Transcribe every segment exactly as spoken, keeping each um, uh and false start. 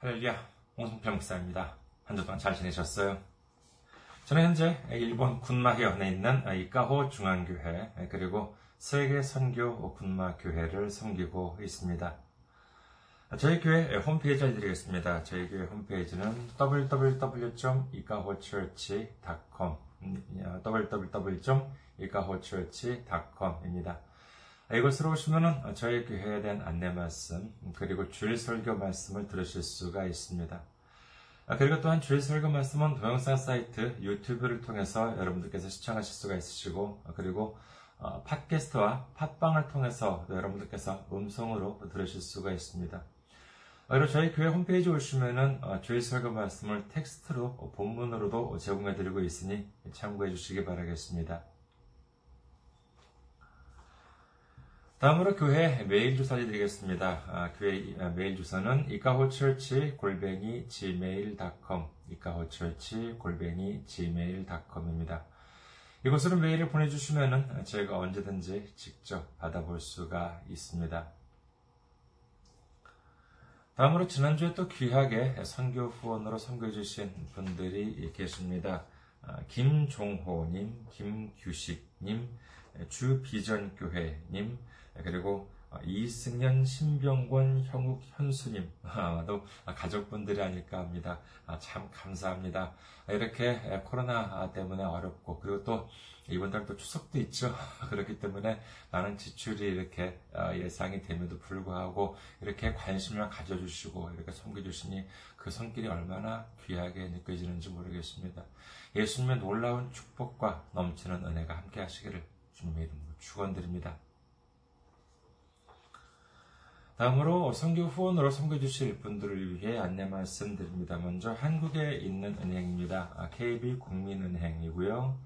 할렐루야, 홍성필 목사입니다. 한 주 동안 잘 지내셨어요? 저는 현재 일본 군마현에 있는 이까호 중앙교회 그리고 세계선교 군마교회를 섬기고 있습니다. 저희 교회 홈페이지 알려드리겠습니다. 저희 교회 홈페이지는 더블유 더블유 더블유 점 아이카호처치 점 컴 더블유 더블유 더블유 점 아이카호처치 점 컴입니다. 이곳으로 오시면은 저희 교회에 대한 안내 말씀, 그리고 주일 설교 말씀을 들으실 수가 있습니다. 그리고 또한 주일 설교 말씀은 동영상 사이트 유튜브를 통해서 여러분들께서 시청하실 수가 있으시고, 그리고 팟캐스트와 팟빵을 통해서 여러분들께서 음성으로 들으실 수가 있습니다. 그리고 저희 교회 홈페이지 오시면은 주일 설교 말씀을 텍스트로, 본문으로도 제공해드리고 있으니 참고해 주시기 바라겠습니다. 다음으로 교회 메일 주소 알려드리겠습니다. 아, 교회 메일 주소는 이카호처치 골뱅이 지메일 닷 컴 이카호처치 골뱅이 지메일 닷 컴입니다. 이곳으로 메일을 보내주시면 제가 언제든지 직접 받아볼 수가 있습니다. 다음으로 지난주에 또 귀하게 선교 후원으로 섬겨주신 분들이 계십니다. 아, 김종호님, 김규식님, 주비전교회님, 그리고 이승연, 신병권, 형욱, 현수님, 아마도 가족분들이 아닐까 합니다. 참 감사합니다. 이렇게 코로나 때문에 어렵고, 그리고 또 이번 달 또 추석도 있죠. 그렇기 때문에 많은 지출이 이렇게 예상이 됨에도 불구하고 이렇게 관심을 가져주시고 이렇게 섬겨주시니 그 손길이 얼마나 귀하게 느껴지는지 모르겠습니다. 예수님의 놀라운 축복과 넘치는 은혜가 함께 하시기를 주님의 이름으로 축원드립니다. 다음으로 선교 후원으로 섬겨주실 분들을 위해 안내 말씀드립니다. 먼저 한국에 있는 은행입니다. 케이비국민은행이고요.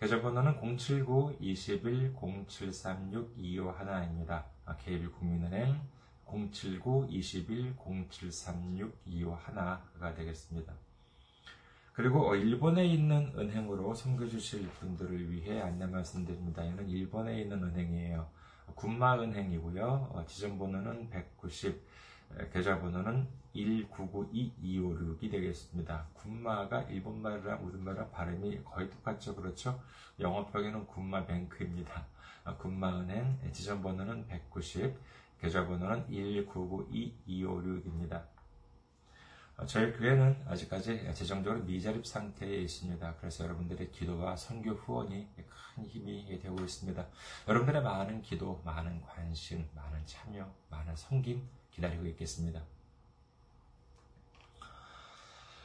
계좌번호는 공칠구 이일 공칠삼육 이오일입니다. 케이비국민은행 공칠구 이일 공칠삼육 이오일가 되겠습니다. 그리고 일본에 있는 은행으로 섬겨주실 분들을 위해 안내 말씀드립니다. 이는 일본에 있는 은행이에요. 군마은행이고요. 지점번호는 백구십, 계좌번호는 일구구이이오육이 되겠습니다. 군마가 일본말이랑 우리말이랑 발음이 거의 똑같죠. 그렇죠? 영어표기는 군마뱅크입니다. 군마은행, 지점번호는 백구십, 계좌번호는 일구구이이오육입니다. 저희 교회는 아직까지 재정적으로 미자립 상태에 있습니다. 그래서 여러분들의 기도와 선교 후원이 큰 힘이 되고 있습니다. 여러분들의 많은 기도, 많은 관심, 많은 참여, 많은 섬김 기다리고 있겠습니다.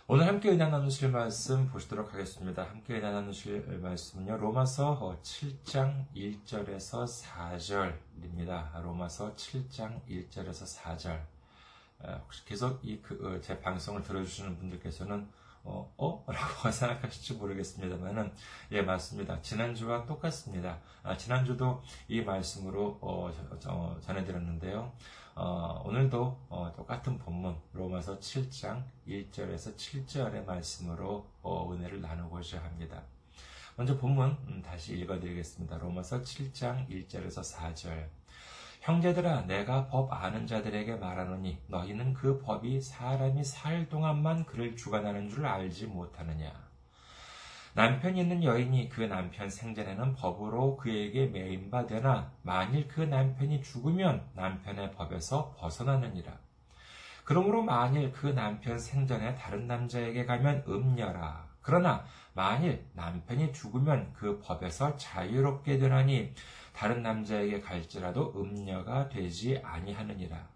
오늘 함께 은혜 나누실 말씀 보시도록 하겠습니다. 함께 은혜 나누실 말씀은요, 로마서 칠 장 일 절에서 사 절입니다. 로마서 칠 장 일 절에서 사 절. 혹시 계속 이, 그, 제 방송을 들어주시는 분들께서는, 어, 어? 라고 생각하실지 모르겠습니다만은, 예, 맞습니다. 지난주와 똑같습니다. 아, 지난주도 이 말씀으로, 어, 어 전해드렸는데요. 어, 오늘도, 어, 똑같은 본문, 로마서 칠 장 일 절에서 칠 절의 말씀으로, 어, 은혜를 나누고자 합니다. 먼저 본문, 음, 다시 읽어드리겠습니다. 로마서 칠 장 일 절에서 사 절. 형제들아, 내가 법 아는 자들에게 말하노니 너희는 그 법이 사람이 살 동안만 그를 주관하는 줄 알지 못하느냐. 남편이 있는 여인이 그 남편 생전에는 법으로 그에게 매임바 되나 만일 그 남편이 죽으면 남편의 법에서 벗어나느니라. 그러므로 만일 그 남편 생전에 다른 남자에게 가면 음녀라. 그러나 만일 남편이 죽으면 그 법에서 자유롭게 되나니 다른 남자에게 갈지라도 음녀가 되지 아니하느니라.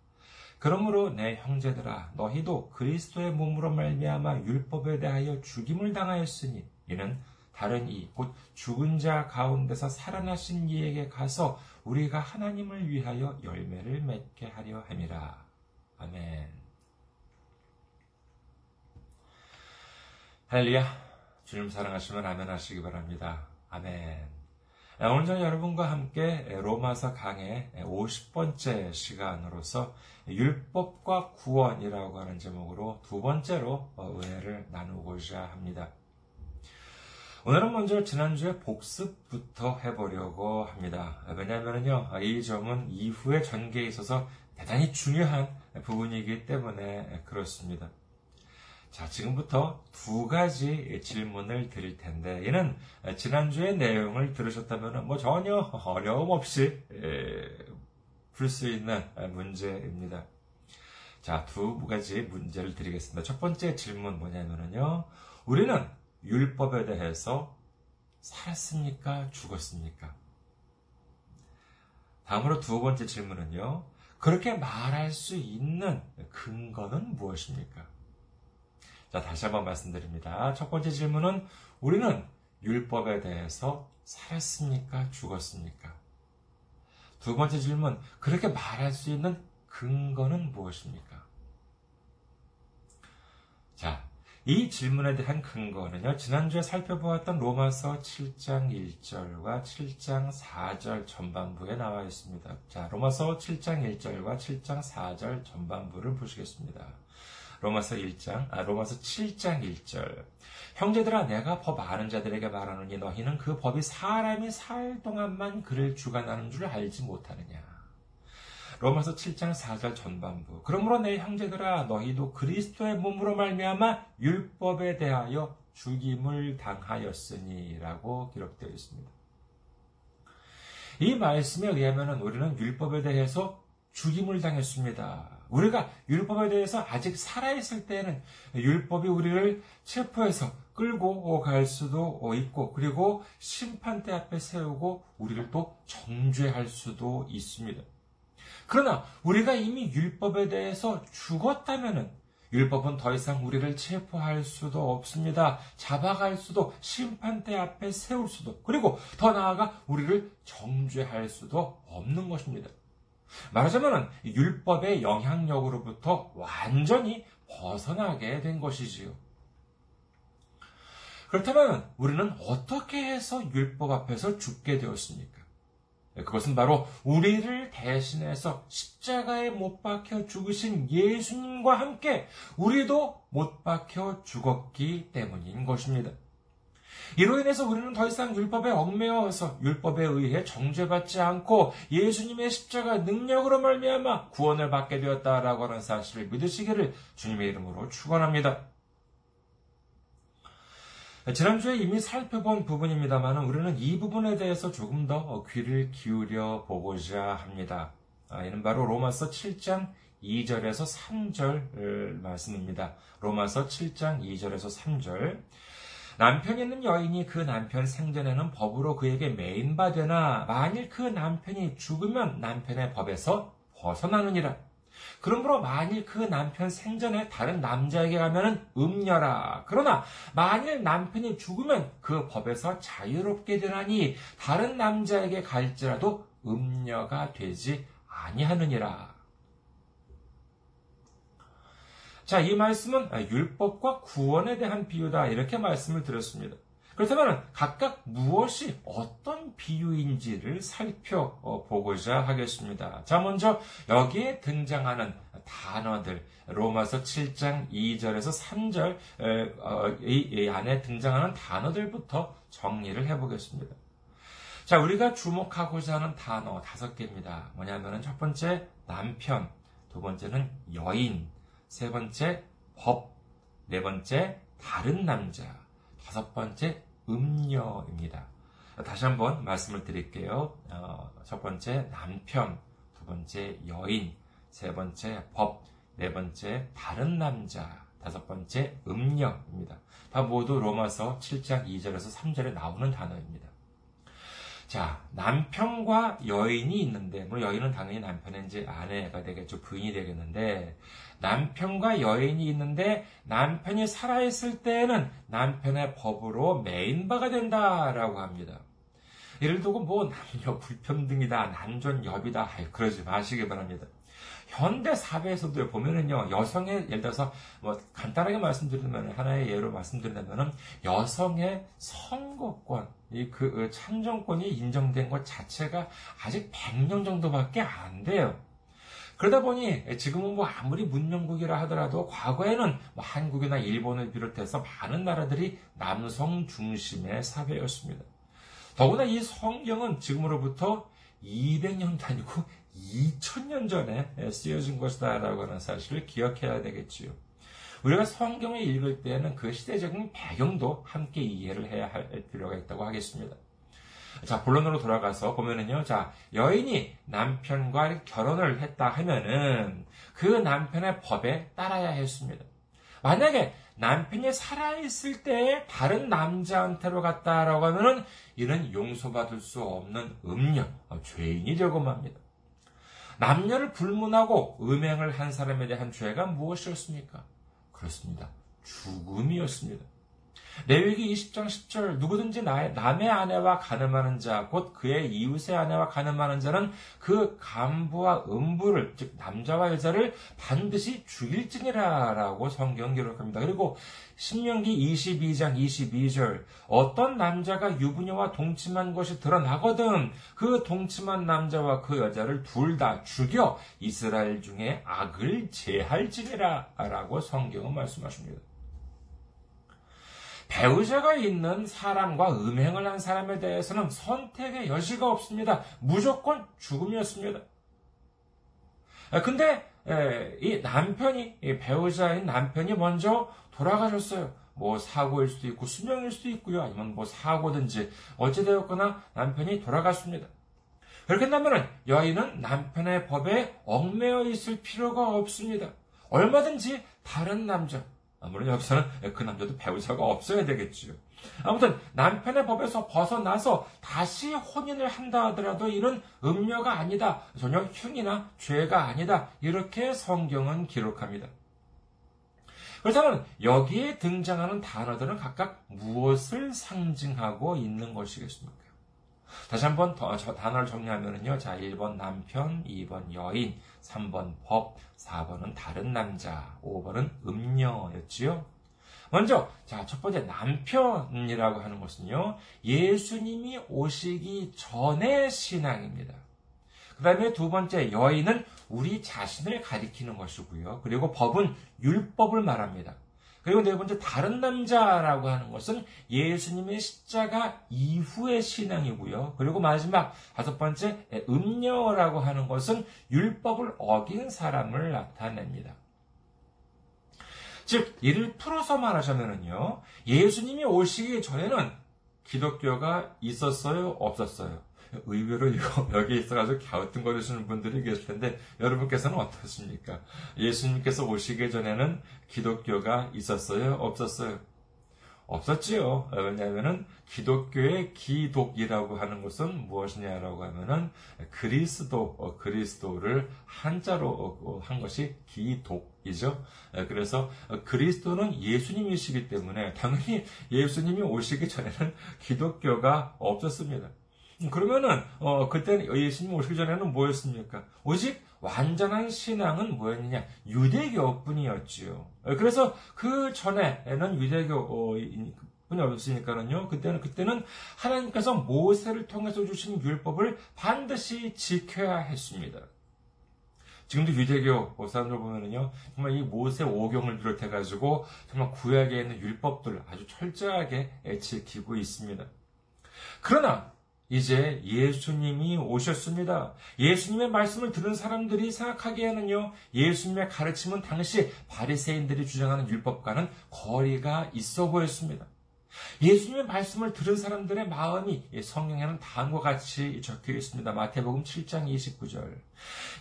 그러므로 내 형제들아, 너희도 그리스도의 몸으로 말미암아 율법에 대하여 죽임을 당하였으니 이는 다른 이 곧 죽은 자 가운데서 살아나신 이에게 가서 우리가 하나님을 위하여 열매를 맺게 하려 함이라. 아멘. 할렐루야, 주님 사랑하시면 아멘 하시기 바랍니다. 아멘. 오늘 저는 여러분과 함께 로마서 강의 오십 번째 시간으로서 율법과 구원이라고 하는 제목으로 두 번째로 은혜를 나누고자 합니다. 오늘은 먼저 지난주에 복습부터 해보려고 합니다. 왜냐하면요, 이 점은 이후의 전개에 있어서 대단히 중요한 부분이기 때문에 그렇습니다. 자, 지금부터 두 가지 질문을 드릴 텐데, 이는 지난주의 내용을 들으셨다면 뭐 전혀 어려움 없이 풀 수 있는 문제입니다. 자, 두 가지 문제를 드리겠습니다. 첫 번째 질문 뭐냐면요, 우리는 율법에 대해서 살았습니까? 죽었습니까? 다음으로 두 번째 질문은요, 그렇게 말할 수 있는 근거는 무엇입니까? 자, 다시 한번 말씀드립니다. 첫 번째 질문은 우리는 율법에 대해서 살았습니까? 죽었습니까? 두 번째 질문, 그렇게 말할 수 있는 근거는 무엇입니까? 자, 이 질문에 대한 근거는요, 지난주에 살펴보았던 로마서 칠 장 일 절과 칠 장 사 절 전반부에 나와 있습니다. 자, 로마서 칠 장 일 절과 칠 장 사 절 전반부를 보시겠습니다. 로마서 일 장, 아, 로마서 칠 장 일 절. 형제들아, 내가 법 아는 자들에게 말하노니 너희는 그 법이 사람이 살 동안만 그를 주관하는 줄 알지 못하느냐. 로마서 칠 장 사 절 전반부. 그러므로 내 형제들아, 너희도 그리스도의 몸으로 말미암아 율법에 대하여 죽임을 당하였으니라고 기록되어 있습니다. 이 말씀에 의하면 우리는 율법에 대해서 죽임을 당했습니다. 우리가 율법에 대해서 아직 살아있을 때에는 율법이 우리를 체포해서 끌고 갈 수도 있고, 그리고 심판대 앞에 세우고 우리를 또 정죄할 수도 있습니다. 그러나 우리가 이미 율법에 대해서 죽었다면은 율법은 더 이상 우리를 체포할 수도 없습니다. 잡아갈 수도, 심판대 앞에 세울 수도, 그리고 더 나아가 우리를 정죄할 수도 없는 것입니다. 말하자면 율법의 영향력으로부터 완전히 벗어나게 된 것이지요. 그렇다면 우리는 어떻게 해서 율법 앞에서 죽게 되었습니까? 그것은 바로 우리를 대신해서 십자가에 못 박혀 죽으신 예수님과 함께 우리도 못 박혀 죽었기 때문인 것입니다. 이로 인해서 우리는 더 이상 율법에 얽매여서 율법에 의해 정죄받지 않고 예수님의 십자가 능력으로 말미암아 구원을 받게 되었다라고 하는 사실을 믿으시기를 주님의 이름으로 축원합니다. 지난주에 이미 살펴본 부분입니다만 우리는 이 부분에 대해서 조금 더 귀를 기울여 보고자 합니다. 이는 바로 로마서 칠 장 이 절에서 삼 절 말씀입니다. 로마서 칠 장 이 절에서 삼 절. 남편이 있는 여인이 그 남편 생전에는 법으로 그에게 매인바 되나 만일 그 남편이 죽으면 남편의 법에서 벗어나느니라. 그러므로 만일 그 남편 생전에 다른 남자에게 가면은 음녀라. 그러나 만일 남편이 죽으면 그 법에서 자유롭게 되나니 다른 남자에게 갈지라도 음녀가 되지 아니하느니라. 자, 이 말씀은 율법과 구원에 대한 비유다, 이렇게 말씀을 드렸습니다. 그렇다면 각각 무엇이 어떤 비유인지를 살펴보고자 하겠습니다. 자, 먼저 여기에 등장하는 단어들, 로마서 칠 장 이 절에서 삼 절 이 안에 등장하는 단어들부터 정리를 해보겠습니다. 자, 우리가 주목하고자 하는 단어 다섯 개입니다. 뭐냐면 첫 번째 남편, 두 번째는 여인, 세 번째, 법, 네 번째, 다른 남자, 다섯 번째, 음녀입니다. 다시 한번 말씀을 드릴게요. 어, 첫 번째, 남편, 두 번째, 여인, 세 번째, 법, 네 번째, 다른 남자, 다섯 번째, 음녀입니다. 다 모두 로마서 칠 장 이 절에서 삼 절에 나오는 단어입니다. 자, 남편과 여인이 있는데, 물론 여인은 당연히 남편인지 아내가 되겠죠. 부인이 되겠는데, 남편과 여인이 있는데, 남편이 살아있을 때에는 남편의 법으로 매인바가 된다라고 합니다. 예를 들고, 뭐, 남녀 불평등이다, 남존여비다, 그러지 마시기 바랍니다. 현대 사회에서도 보면은요, 여성의, 예를 들어서, 뭐, 간단하게 말씀드리면, 하나의 예로 말씀드리면은, 여성의 선거권, 이, 그, 참정권이 인정된 것 자체가 아직 백 년 정도밖에 안 돼요. 그러다 보니 지금은 뭐 아무리 문명국이라 하더라도 과거에는 뭐 한국이나 일본을 비롯해서 많은 나라들이 남성 중심의 사회였습니다. 더구나 이 성경은 지금으로부터 이백 년도 아니고 이천 년 전에 쓰여진 것이다라고 하는 사실을 기억해야 되겠지요. 우리가 성경을 읽을 때는 그 시대적인 배경도 함께 이해를 해야 할 필요가 있다고 하겠습니다. 자, 본론으로 돌아가서 보면은요, 자, 여인이 남편과 결혼을 했다 하면은 그 남편의 법에 따라야 했습니다. 만약에 남편이 살아있을 때 다른 남자한테로 갔다라고 하면은 이는 용서받을 수 없는 음녀, 죄인이 되고 맙니다. 남녀를 불문하고 음행을 한 사람에 대한 죄가 무엇이었습니까? 그렇습니다. 죽음이었습니다. 레위기 이십 장 십 절, 누구든지 남의 아내와 가늠하는 자, 곧 그의 이웃의 아내와 가늠하는 자는 그 간부와 음부를, 즉 남자와 여자를 반드시 죽일지니라 라고 성경 기록합니다. 그리고 신명기 이십이 장 이십이 절, 어떤 남자가 유부녀와 동침한 것이 드러나거든 그 동침한 남자와 그 여자를 둘 다 죽여 이스라엘 중에 악을 제할지니라 라고 성경은 말씀하십니다. 배우자가 있는 사람과 음행을 한 사람에 대해서는 선택의 여지가 없습니다. 무조건 죽음이었습니다. 근데 이 남편이, 이 배우자인 남편이 먼저 돌아가셨어요. 뭐 사고일 수도 있고 수명일 수도 있고요. 아니면 뭐 사고든지 어찌되었거나 남편이 돌아갔습니다. 그렇게 되면 여인은 남편의 법에 얽매여 있을 필요가 없습니다. 얼마든지 다른 남자, 물론 여기서는 그 남자도 배우자가 없어야 되겠지요. 아무튼 남편의 법에서 벗어나서 다시 혼인을 한다 하더라도 이는 음녀가 아니다, 전혀 흉이나 죄가 아니다, 이렇게 성경은 기록합니다. 그렇다면 여기에 등장하는 단어들은 각각 무엇을 상징하고 있는 것이겠습니까? 다시 한번 저 단어를 정리하면요, 자, 일 번 남편, 이 번 여인, 삼 번 법, 사 번은 다른 남자, 오 번은 음녀였지요. 먼저, 자, 첫 번째 남편이라고 하는 것은요, 예수님이 오시기 전의 신앙입니다. 그 다음에 두 번째 여인은 우리 자신을 가리키는 것이고요. 그리고 법은 율법을 말합니다. 그리고 네 번째 다른 남자라고 하는 것은 예수님의 십자가 이후의 신앙이고요. 그리고 마지막 다섯 번째 음녀라고 하는 것은 율법을 어긴 사람을 나타냅니다. 즉, 이를 풀어서 말하자면요, 예수님이 오시기 전에는 기독교가 있었어요, 없었어요? 의외로 이거 여기 있어가지고 갸우뚱거리시는 분들이 계실 텐데, 여러분께서는 어떻습니까? 예수님께서 오시기 전에는 기독교가 있었어요, 없었어요? 없었지요. 왜냐하면은 기독교의 기독이라고 하는 것은 무엇이냐라고 하면은 그리스도, 그리스도를 한자로 한 것이 기독이죠. 그래서 그리스도는 예수님이시기 때문에 당연히 예수님이 오시기 전에는 기독교가 없었습니다. 그러면은, 어, 그때는 예수님 오시기 전에는 뭐였습니까? 오직 완전한 신앙은 뭐였느냐? 유대교 뿐이었지요. 그래서 그 전에는 유대교 뿐이 없으니까는요, 그때는, 그때는 하나님께서 모세를 통해서 주신 율법을 반드시 지켜야 했습니다. 지금도 유대교 사람들 보면은요, 정말 이 모세 오경을 비롯해가지고 정말 구약에 있는 율법들을 아주 철저하게 지키고 있습니다. 그러나, 이제 예수님이 오셨습니다. 예수님의 말씀을 들은 사람들이 생각하기에는요, 예수님의 가르침은 당시 바리새인들이 주장하는 율법과는 거리가 있어 보였습니다. 예수님의 말씀을 들은 사람들의 마음이 성경에는 다음과 같이 적혀 있습니다. 마태복음 칠 장 이십구 절,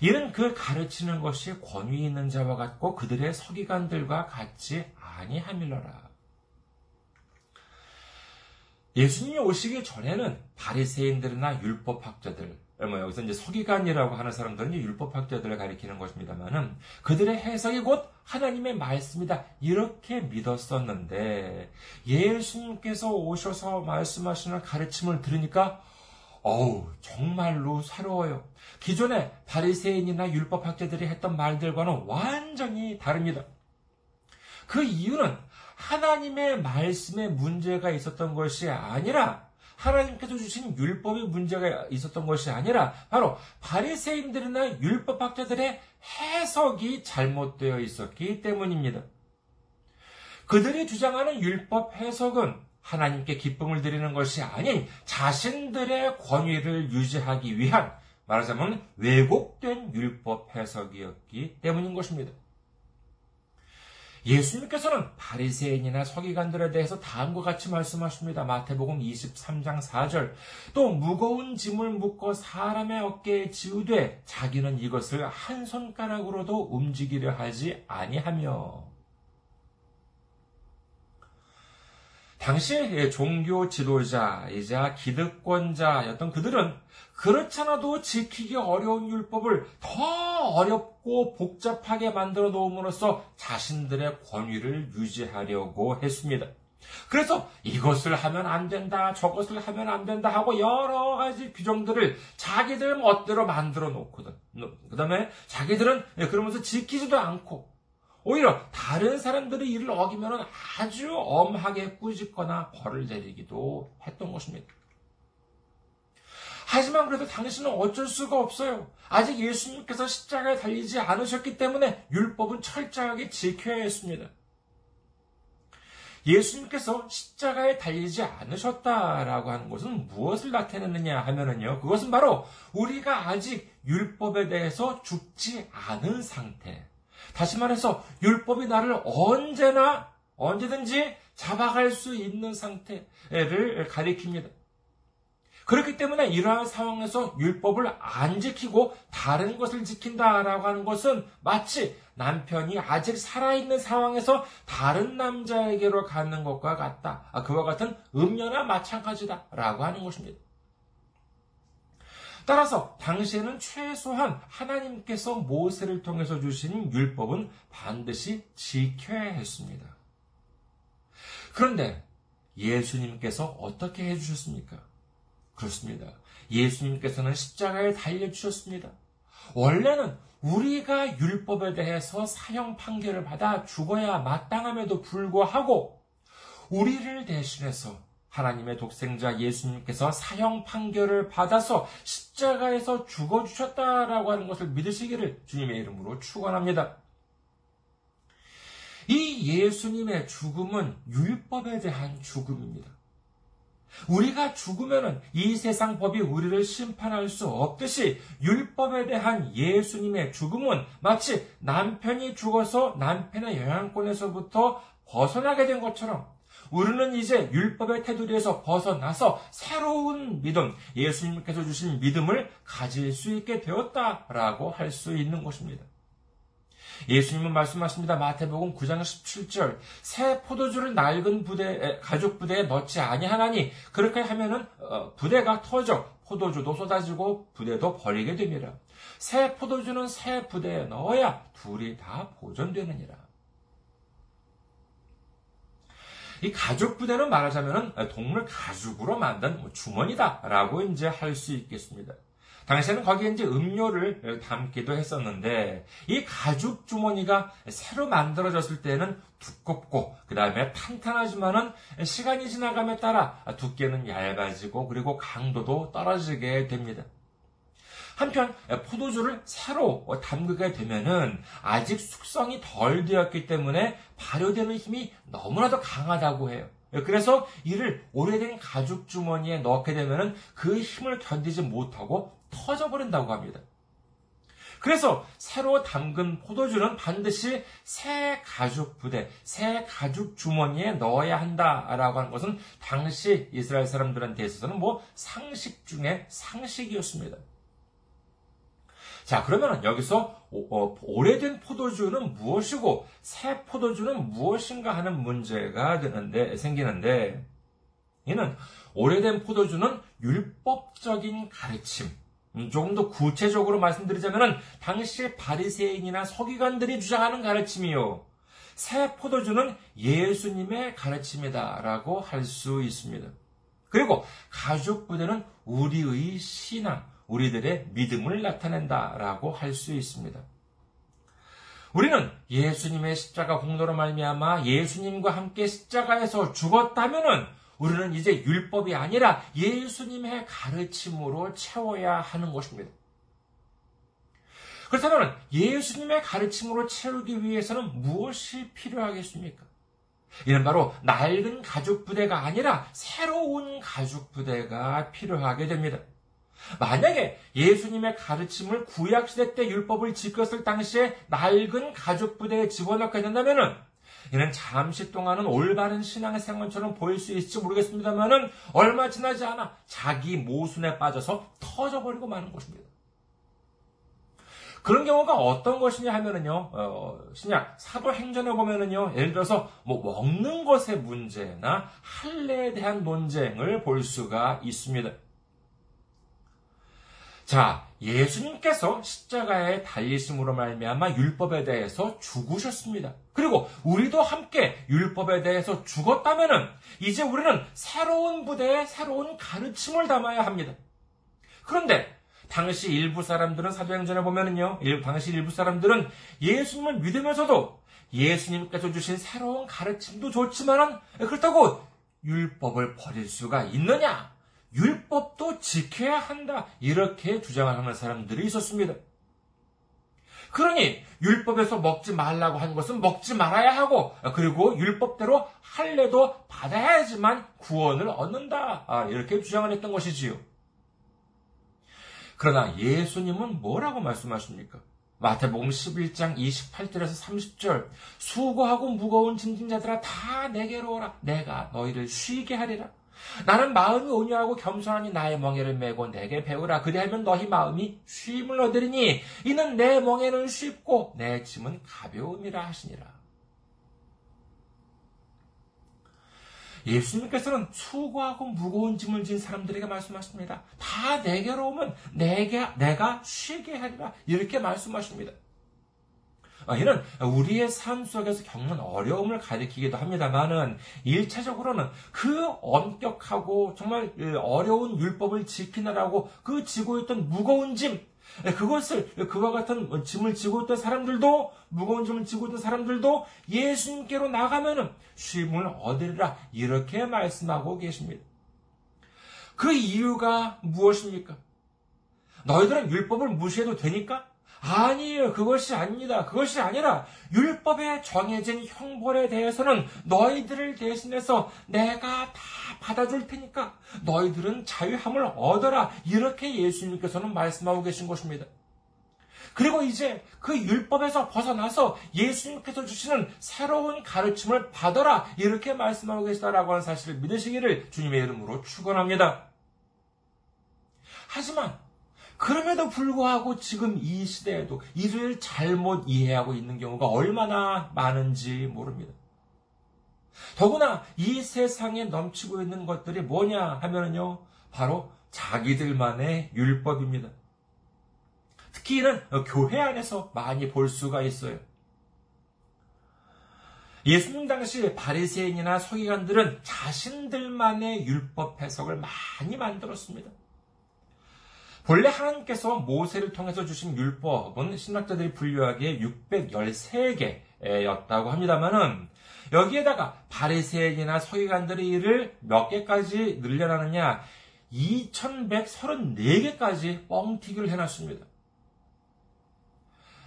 이는 그 가르치는 것이 권위 있는 자와 같고 그들의 서기관들과 같지 아니하밀러라. 예수님이 오시기 전에는 바리새인들이나 율법학자들, 뭐 여기서 이제 서기관이라고 하는 사람들은 율법학자들을 가리키는 것입니다만은 그들의 해석이 곧 하나님의 말씀이다, 이렇게 믿었었는데, 예수님께서 오셔서 말씀하시는 가르침을 들으니까 어우, 정말로 새로워요. 기존의 바리새인이나 율법학자들이 했던 말들과는 완전히 다릅니다. 그 이유는 하나님의 말씀에 문제가 있었던 것이 아니라, 하나님께서 주신 율법에 문제가 있었던 것이 아니라, 바로 바리새인들이나 율법학자들의 해석이 잘못되어 있었기 때문입니다. 그들이 주장하는 율법 해석은 하나님께 기쁨을 드리는 것이 아닌 자신들의 권위를 유지하기 위한 말하자면 왜곡된 율법 해석이었기 때문인 것입니다. 예수님께서는 바리새인이나 서기관들에 대해서 다음과 같이 말씀하십니다. 마태복음 이십삼 장 사 절 또 무거운 짐을 묶어 사람의 어깨에 지우되 자기는 이것을 한 손가락으로도 움직이려 하지 아니하며. 당시 종교 지도자이자 기득권자였던 그들은 그렇잖아도 지키기 어려운 율법을 더 어렵고 복잡하게 만들어 놓음으로써 자신들의 권위를 유지하려고 했습니다. 그래서 이것을 하면 안 된다, 저것을 하면 안 된다 하고 여러 가지 규정들을 자기들 멋대로 만들어 놓거든. 그 다음에 자기들은 그러면서 지키지도 않고 오히려 다른 사람들이 이를 어기면 아주 엄하게 꾸짖거나 벌을 내리기도 했던 것입니다. 하지만 그래도 당신은 어쩔 수가 없어요. 아직 예수님께서 십자가에 달리지 않으셨기 때문에 율법은 철저하게 지켜야 했습니다. 예수님께서 십자가에 달리지 않으셨다라고 하는 것은 무엇을 나타내느냐 하면은요, 그것은 바로 우리가 아직 율법에 대해서 죽지 않은 상태. 다시 말해서 율법이 나를 언제나 언제든지 잡아갈 수 있는 상태를 가리킵니다. 그렇기 때문에 이러한 상황에서 율법을 안 지키고 다른 것을 지킨다라고 하는 것은 마치 남편이 아직 살아있는 상황에서 다른 남자에게로 가는 것과 같다. 그와 같은 음녀나 마찬가지다라고 하는 것입니다. 따라서 당시에는 최소한 하나님께서 모세를 통해서 주신 율법은 반드시 지켜야 했습니다. 그런데 예수님께서 어떻게 해주셨습니까? 그렇습니다. 예수님께서는 십자가에 달려주셨습니다. 원래는 우리가 율법에 대해서 사형 판결을 받아 죽어야 마땅함에도 불구하고 우리를 대신해서 하나님의 독생자 예수님께서 사형 판결을 받아서 십자가에서 죽어주셨다라고 하는 것을 믿으시기를 주님의 이름으로 축원합니다. 이 예수님의 죽음은 율법에 대한 죽음입니다. 우리가 죽으면 이 세상 법이 우리를 심판할 수 없듯이 율법에 대한 예수님의 죽음은 마치 남편이 죽어서 남편의 영향권에서부터 벗어나게 된 것처럼 우리는 이제 율법의 테두리에서 벗어나서 새로운 믿음, 예수님께서 주신 믿음을 가질 수 있게 되었다라고 할 수 있는 것입니다. 예수님은 말씀하십니다. 마태복음 구 장 십칠 절 새 포도주를 낡은 부대, 가죽 부대에 넣지 아니하나니 그렇게 하면은 부대가 터져 포도주도 쏟아지고 부대도 버리게 됨이라. 새 포도주는 새 부대에 넣어야 둘이 다 보존되느니라. 이 가죽 부대는 말하자면 동물 가죽으로 만든 주머니다라고 이제 할 수 있겠습니다. 당시에는 거기에 이제 음료를 담기도 했었는데 이 가죽 주머니가 새로 만들어졌을 때는 두껍고 그 다음에 탄탄하지만은 시간이 지나감에 따라 두께는 얇아지고 그리고 강도도 떨어지게 됩니다. 한편 포도주를 새로 담그게 되면은 아직 숙성이 덜 되었기 때문에 발효되는 힘이 너무나도 강하다고 해요. 그래서 이를 오래된 가죽 주머니에 넣게 되면은 그 힘을 견디지 못하고 터져버린다고 합니다. 그래서 새로 담근 포도주는 반드시 새 가죽 부대, 새 가죽 주머니에 넣어야 한다라고 하는 것은 당시 이스라엘 사람들한테 있어서는 뭐 상식 중에 상식이었습니다. 자, 그러면 여기서 오, 어, 오래된 포도주는 무엇이고 새 포도주는 무엇인가 하는 문제가 되는데, 생기는데 이는 오래된 포도주는 율법적인 가르침, 조금 더 구체적으로 말씀드리자면 당시 바리새인이나 서기관들이 주장하는 가르침이요. 새 포도주는 예수님의 가르침이다라고 할 수 있습니다. 그리고 가죽 부대는 우리의 신앙, 우리들의 믿음을 나타낸다라고 할 수 있습니다. 우리는 예수님의 십자가 공로로 말미암아 예수님과 함께 십자가에서 죽었다면은 우리는 이제 율법이 아니라 예수님의 가르침으로 채워야 하는 것입니다. 그렇다면 예수님의 가르침으로 채우기 위해서는 무엇이 필요하겠습니까? 이는 바로 낡은 가죽 부대가 아니라 새로운 가죽 부대가 필요하게 됩니다. 만약에 예수님의 가르침을 구약시대 때 율법을 지켰을 당시에 낡은 가죽 부대에 집어넣게 된다면은 이는 잠시 동안은 올바른 신앙생활처럼 보일 수 있을지 모르겠습니다만은 얼마 지나지 않아 자기 모순에 빠져서 터져버리고 마는 것입니다. 그런 경우가 어떤 것이냐 하면은요, 어, 신약 사도행전에 보면은요, 예를 들어서 뭐 먹는 것의 문제나 할례에 대한 논쟁을 볼 수가 있습니다. 자, 예수님께서 십자가에 달리심으로 말미암아 율법에 대해서 죽으셨습니다. 그리고 우리도 함께 율법에 대해서 죽었다면은 이제 우리는 새로운 부대에 새로운 가르침을 담아야 합니다. 그런데 당시 일부 사람들은 사도행전에 보면은요, 당시 일부 사람들은 예수님을 믿으면서도 예수님께서 주신 새로운 가르침도 좋지만은 그렇다고 율법을 버릴 수가 있느냐? 율법도 지켜야 한다. 이렇게 주장을 하는 사람들이 있었습니다. 그러니 율법에서 먹지 말라고 한 것은 먹지 말아야 하고, 그리고 율법대로 할례도 받아야지만 구원을 얻는다. 이렇게 주장을 했던 것이지요. 그러나 예수님은 뭐라고 말씀하십니까? 마태복음 십일 장 이십팔 절에서 삼십 절, 수고하고 무거운 짐진 자들아 다 내게로 오라. 내가 너희를 쉬게 하리라. 나는 마음이 온유하고 겸손하니 나의 멍에를 메고 내게 배우라. 그리하면 너희 마음이 쉼을 얻으리니 이는 내 멍에는 쉽고 내 짐은 가벼움이라 하시니라. 예수님께서는 수고하고 무거운 짐을 진 사람들에게 말씀하십니다. 다 내게로 오면 내게, 내가 쉬게 하리라. 이렇게 말씀하십니다. 이는 우리의 삶 속에서 겪는 어려움을 가리키기도 합니다만은 일차적으로는 그 엄격하고 정말 어려운 율법을 지키느라고 그 지고 있던 무거운 짐, 그것을 그와 같은 짐을 지고 있던 사람들도 무거운 짐을 지고 있던 사람들도 예수님께로 나가면은 쉼을 얻으리라 이렇게 말씀하고 계십니다. 그 이유가 무엇입니까? 너희들은 율법을 무시해도 되니까? 아니에요. 그것이 아닙니다. 그것이 아니라 율법에 정해진 형벌에 대해서는 너희들을 대신해서 내가 다 받아줄 테니까 너희들은 자유함을 얻어라. 이렇게 예수님께서는 말씀하고 계신 것입니다. 그리고 이제 그 율법에서 벗어나서 예수님께서 주시는 새로운 가르침을 받아라. 이렇게 말씀하고 계시다라고 하는 사실을 믿으시기를 주님의 이름으로 축원합니다. 하지만 그럼에도 불구하고 지금 이 시대에도 이를 잘못 이해하고 있는 경우가 얼마나 많은지 모릅니다. 더구나 이 세상에 넘치고 있는 것들이 뭐냐 하면요, 바로 자기들만의 율법입니다. 특히 이는 교회 안에서 많이 볼 수가 있어요. 예수님 당시 바리새인이나 서기관들은 자신들만의 율법 해석을 많이 만들었습니다. 본래 하나님께서 모세를 통해서 주신 율법은 신학자들이 분류하기에 육백십삼 개였다고 합니다만은 여기에다가 바리새인이나 서기관들이 이를 몇 개까지 늘려나느냐 이천백삼십사 개까지 뻥튀기를 해놨습니다.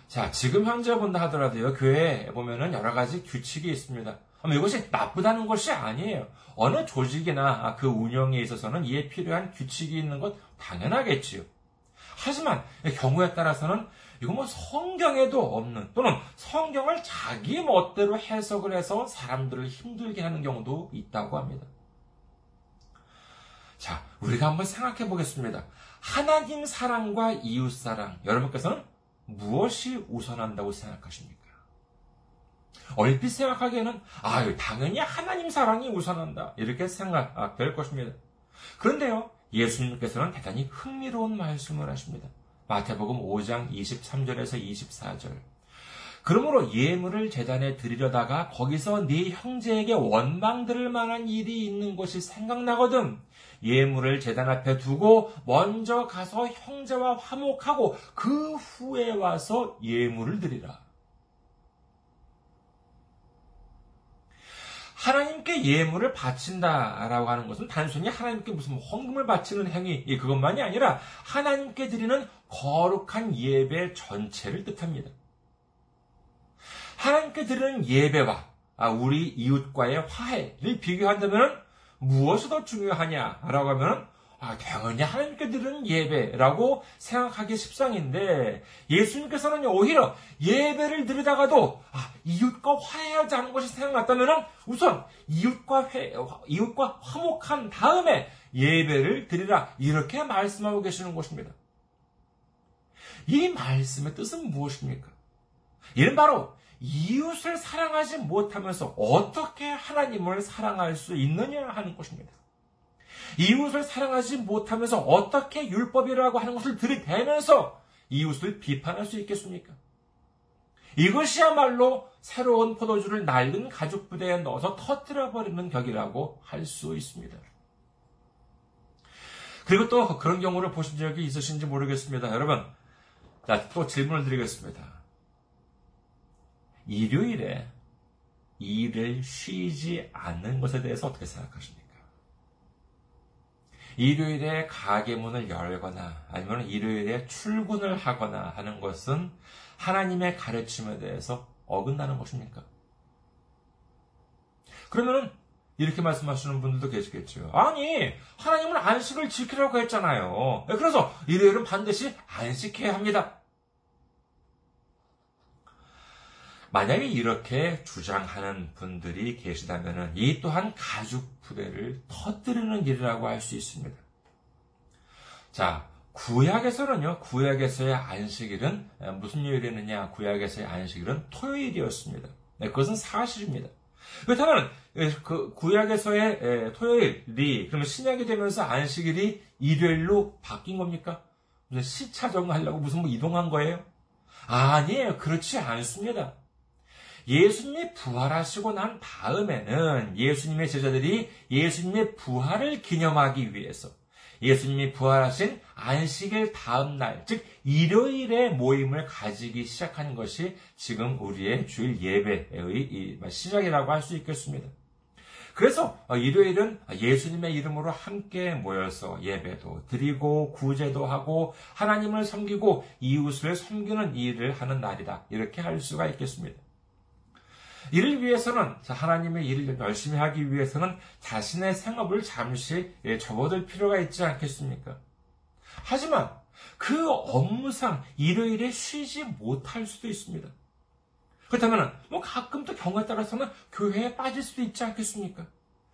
자, 지금 현재 본다 하더라도요, 교회에 보면은 여러 가지 규칙이 있습니다. 이것이 나쁘다는 것이 아니에요. 어느 조직이나 그 운영에 있어서는 이에 필요한 규칙이 있는 것 당연하겠지요. 하지만 경우에 따라서는 이거 뭐 성경에도 없는 또는 성경을 자기 멋대로 해석을 해서 사람들을 힘들게 하는 경우도 있다고 합니다. 자, 우리가 한번 생각해 보겠습니다. 하나님 사랑과 이웃 사랑, 여러분께서는 무엇이 우선한다고 생각하십니까? 얼핏 생각하기에는 아유 당연히 하나님 사랑이 우선한다 이렇게 생각될 것입니다. 그런데요, 예수님께서는 대단히 흥미로운 말씀을 하십니다. 마태복음 오 장 이십삼 절에서 이십사 절, 그러므로 예물을 제단에 드리려다가 거기서 네 형제에게 원망들을 만한 일이 있는 것이 생각나거든 예물을 제단 앞에 두고 먼저 가서 형제와 화목하고 그 후에 와서 예물을 드리라. 하나님께 예물을 바친다라고 하는 것은 단순히 하나님께 무슨 헌금을 바치는 행위 그것만이 아니라 하나님께 드리는 거룩한 예배 전체를 뜻합니다. 하나님께 드리는 예배와 우리 이웃과의 화해를 비교한다면 무엇이 더 중요하냐라고 하면 아, 당연히 하나님께 드리는 예배라고 생각하기 십상인데, 예수님께서는 오히려 예배를 드리다가도, 아, 이웃과 화해하지 않은 것이 생각났다면, 우선, 이웃과 회, 이웃과 화목한 다음에 예배를 드리라. 이렇게 말씀하고 계시는 것입니다. 이 말씀의 뜻은 무엇입니까? 이는 바로, 이웃을 사랑하지 못하면서 어떻게 하나님을 사랑할 수 있느냐 하는 것입니다. 이웃을 사랑하지 못하면서 어떻게 율법이라고 하는 것을 들이대면서 이웃을 비판할 수 있겠습니까? 이것이야말로 새로운 포도주를 낡은 가죽 부대에 넣어서 터뜨려버리는 격이라고 할 수 있습니다. 그리고 또 그런 경우를 보신 적이 있으신지 모르겠습니다. 여러분, 자, 또 질문을 드리겠습니다. 일요일에 일을 쉬지 않는 것에 대해서 어떻게 생각하십니까? 일요일에 가게 문을 열거나 아니면 일요일에 출근을 하거나 하는 것은 하나님의 가르침에 대해서 어긋나는 것입니까? 그러면은 이렇게 말씀하시는 분들도 계시겠죠. 아니, 하나님은 안식을 지키라고 했잖아요. 그래서 일요일은 반드시 안식해야 합니다. 만약에 이렇게 주장하는 분들이 계시다면 이 또한 가죽 부대를 터뜨리는 일이라고 할 수 있습니다. 자, 구약에서는요, 구약에서의 안식일은 무슨 요일이었느냐? 구약에서의 안식일은 토요일이었습니다. 네, 그것은 사실입니다. 그렇다면 그 구약에서의 토요일이 그러면 신약이 되면서 안식일이 일요일로 바뀐 겁니까? 무슨 시차 적응하려고 무슨 뭐 이동한 거예요? 아니에요, 그렇지 않습니다. 예수님이 부활하시고 난 다음에는 예수님의 제자들이 예수님의 부활을 기념하기 위해서 예수님이 부활하신 안식일 다음 날, 즉 일요일에 모임을 가지기 시작한 것이 지금 우리의 주일 예배의 시작이라고 할 수 있겠습니다. 그래서 일요일은 예수님의 이름으로 함께 모여서 예배도 드리고 구제도 하고 하나님을 섬기고 이웃을 섬기는 일을 하는 날이다. 이렇게 할 수가 있겠습니다. 이를 위해서는 하나님의 일을 열심히 하기 위해서는 자신의 생업을 잠시 접어들 필요가 있지 않겠습니까? 하지만 그 업무상 일요일에 쉬지 못할 수도 있습니다. 그렇다면 뭐 가끔 또 경우에 따라서는 교회에 빠질 수도 있지 않겠습니까?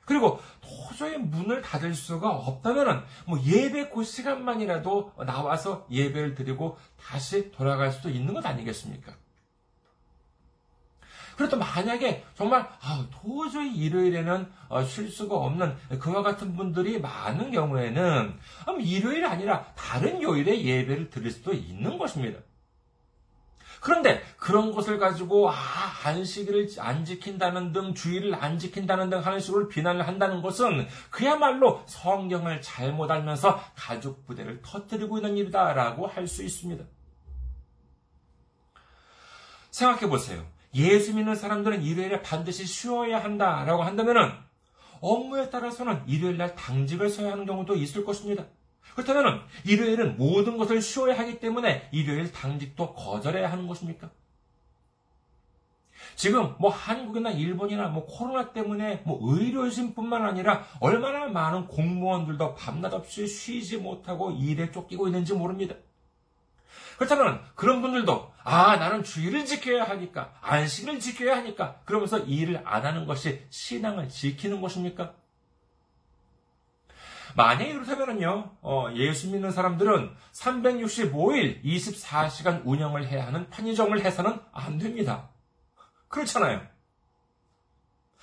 그리고 도저히 문을 닫을 수가 없다면 뭐 예배 그 시간만이라도 나와서 예배를 드리고 다시 돌아갈 수도 있는 것 아니겠습니까? 그래도 만약에 정말 아, 도저히 일요일에는 어, 쉴 수가 없는 그와 같은 분들이 많은 경우에는 음, 일요일 아니라 다른 요일에 예배를 드릴 수도 있는 것입니다. 그런데 그런 것을 가지고 아, 안식일을 안 지킨다는 등 주일을 안 지킨다는 등 하는 식으로 비난을 한다는 것은 그야말로 성경을 잘못 알면서 가죽 부대를 터뜨리고 있는 일이다라고 할 수 있습니다. 생각해 보세요. 예수 믿는 사람들은 일요일에 반드시 쉬어야 한다라고 한다면은 업무에 따라서는 일요일날 당직을 서야 하는 경우도 있을 것입니다. 그렇다면은 일요일은 모든 것을 쉬어야 하기 때문에 일요일 당직도 거절해야 하는 것입니까? 지금 뭐 한국이나 일본이나 뭐 코로나 때문에 뭐 의료진뿐만 아니라 얼마나 많은 공무원들도 밤낮 없이 쉬지 못하고 일에 쫓기고 있는지 모릅니다. 그렇다면 그런 분들도 아, 나는 주일을 지켜야 하니까 안식을 지켜야 하니까 그러면서 일을 안 하는 것이 신앙을 지키는 것입니까? 만약에 그렇다면요, 어, 예수 믿는 사람들은 삼백육십오 일 이십사 시간 운영을 해야 하는 편의점을 해서는 안 됩니다. 그렇잖아요.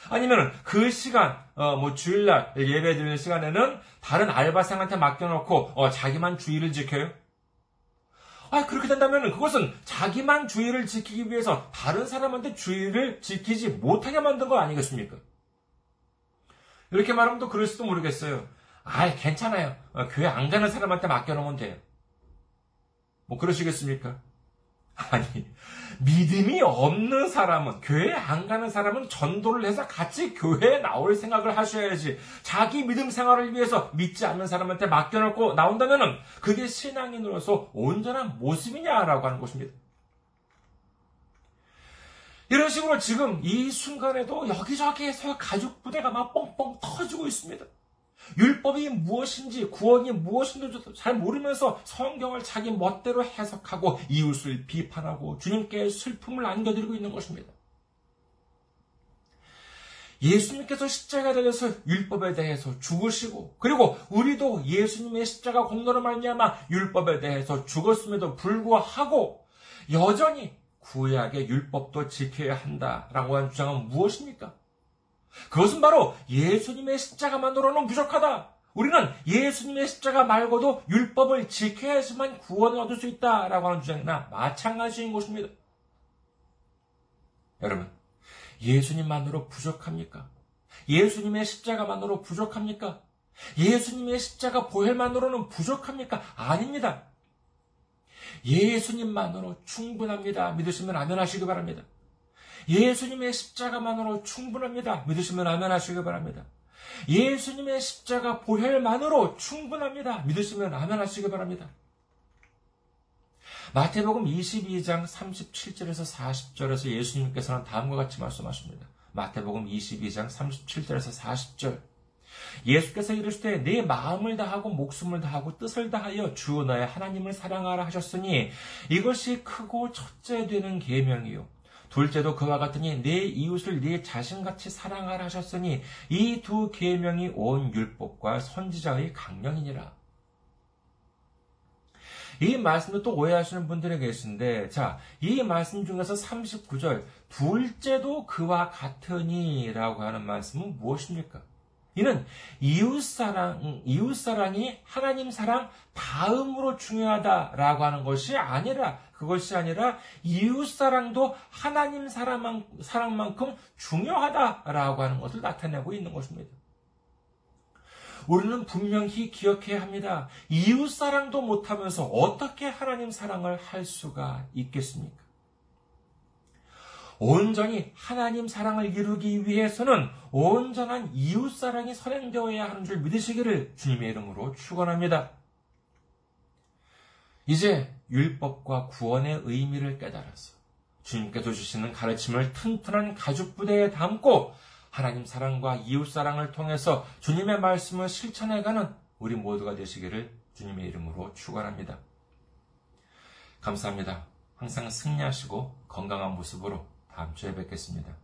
아니면 그 시간, 어, 뭐 주일날 예배 드리는 시간에는 다른 알바생한테 맡겨놓고 어, 자기만 주일을 지켜요. 아, 그렇게 된다면 그것은 자기만 주의를 지키기 위해서 다른 사람한테 주의를 지키지 못하게 만든 거 아니겠습니까? 이렇게 말하면 또 그럴 수도 모르겠어요. 아, 괜찮아요. 어, 교회 안 가는 사람한테 맡겨놓으면 돼요. 뭐 그러시겠습니까? 아니, 믿음이 없는 사람은, 교회에 안 가는 사람은 전도를 해서 같이 교회에 나올 생각을 하셔야지, 자기 믿음 생활을 위해서 믿지 않는 사람한테 맡겨놓고 나온다면은, 그게 신앙인으로서 온전한 모습이냐라고 하는 것입니다. 이런 식으로 지금 이 순간에도 여기저기에서 가죽 부대가 막 뻥뻥 터지고 있습니다. 율법이 무엇인지 구원이 무엇인지 잘 모르면서 성경을 자기 멋대로 해석하고 이웃을 비판하고 주님께 슬픔을 안겨드리고 있는 것입니다. 예수님께서 십자가에 달려서 율법에 대해서 죽으시고 그리고 우리도 예수님의 십자가 공로로 말미암아 율법에 대해서 죽었음에도 불구하고 여전히 구약의 율법도 지켜야 한다라고 하는 주장은 무엇입니까? 그것은 바로 예수님의 십자가만으로는 부족하다. 우리는 예수님의 십자가 말고도 율법을 지켜야지만 구원을 얻을 수 있다라고 하는 주장이나 마찬가지인 것입니다. 여러분, 예수님만으로 부족합니까? 예수님의 십자가만으로 부족합니까? 예수님의 십자가 보혈만으로는 부족합니까? 아닙니다. 예수님만으로 충분합니다. 믿으시면 아멘하시기 바랍니다. 예수님의 십자가만으로 충분합니다. 믿으시면 아멘하시기 바랍니다. 예수님의 십자가 보혈만으로 충분합니다. 믿으시면 아멘하시기 바랍니다. 마태복음 이십이 장 삼십칠 절에서 사십 절에서 예수님께서는 다음과 같이 말씀하십니다. 마태복음 이십이 장 삼십칠 절에서 사십 절. 예수께서 이르시되 내 마음을 다하고 목숨을 다하고 뜻을 다하여 주 너의 하나님을 사랑하라 하셨으니 이것이 크고 첫째 되는 계명이요 둘째도 그와 같으니 내 이웃을 네 자신같이 사랑하라 하셨으니 이 두 계명이 온 율법과 선지자의 강령이니라. 이 말씀도 또 오해하시는 분들이 계신데, 자, 이 말씀 중에서 삼십구 절, 둘째도 그와 같으니 라고 하는 말씀은 무엇입니까? 이는 이웃사랑, 이웃사랑이 하나님 사랑 다음으로 중요하다라고 하는 것이 아니라, 그것이 아니라 이웃사랑도 하나님 사랑, 사랑만큼 중요하다라고 하는 것을 나타내고 있는 것입니다. 우리는 분명히 기억해야 합니다. 이웃사랑도 못하면서 어떻게 하나님 사랑을 할 수가 있겠습니까? 온전히 하나님 사랑을 이루기 위해서는 온전한 이웃사랑이 선행되어야 하는 줄 믿으시기를 주님의 이름으로 축원합니다. 이제 율법과 구원의 의미를 깨달아서 주님께서 주시는 가르침을 튼튼한 가죽부대에 담고 하나님 사랑과 이웃사랑을 통해서 주님의 말씀을 실천해가는 우리 모두가 되시기를 주님의 이름으로 축원합니다. 감사합니다. 항상 승리하시고 건강한 모습으로 다음 주에 뵙겠습니다.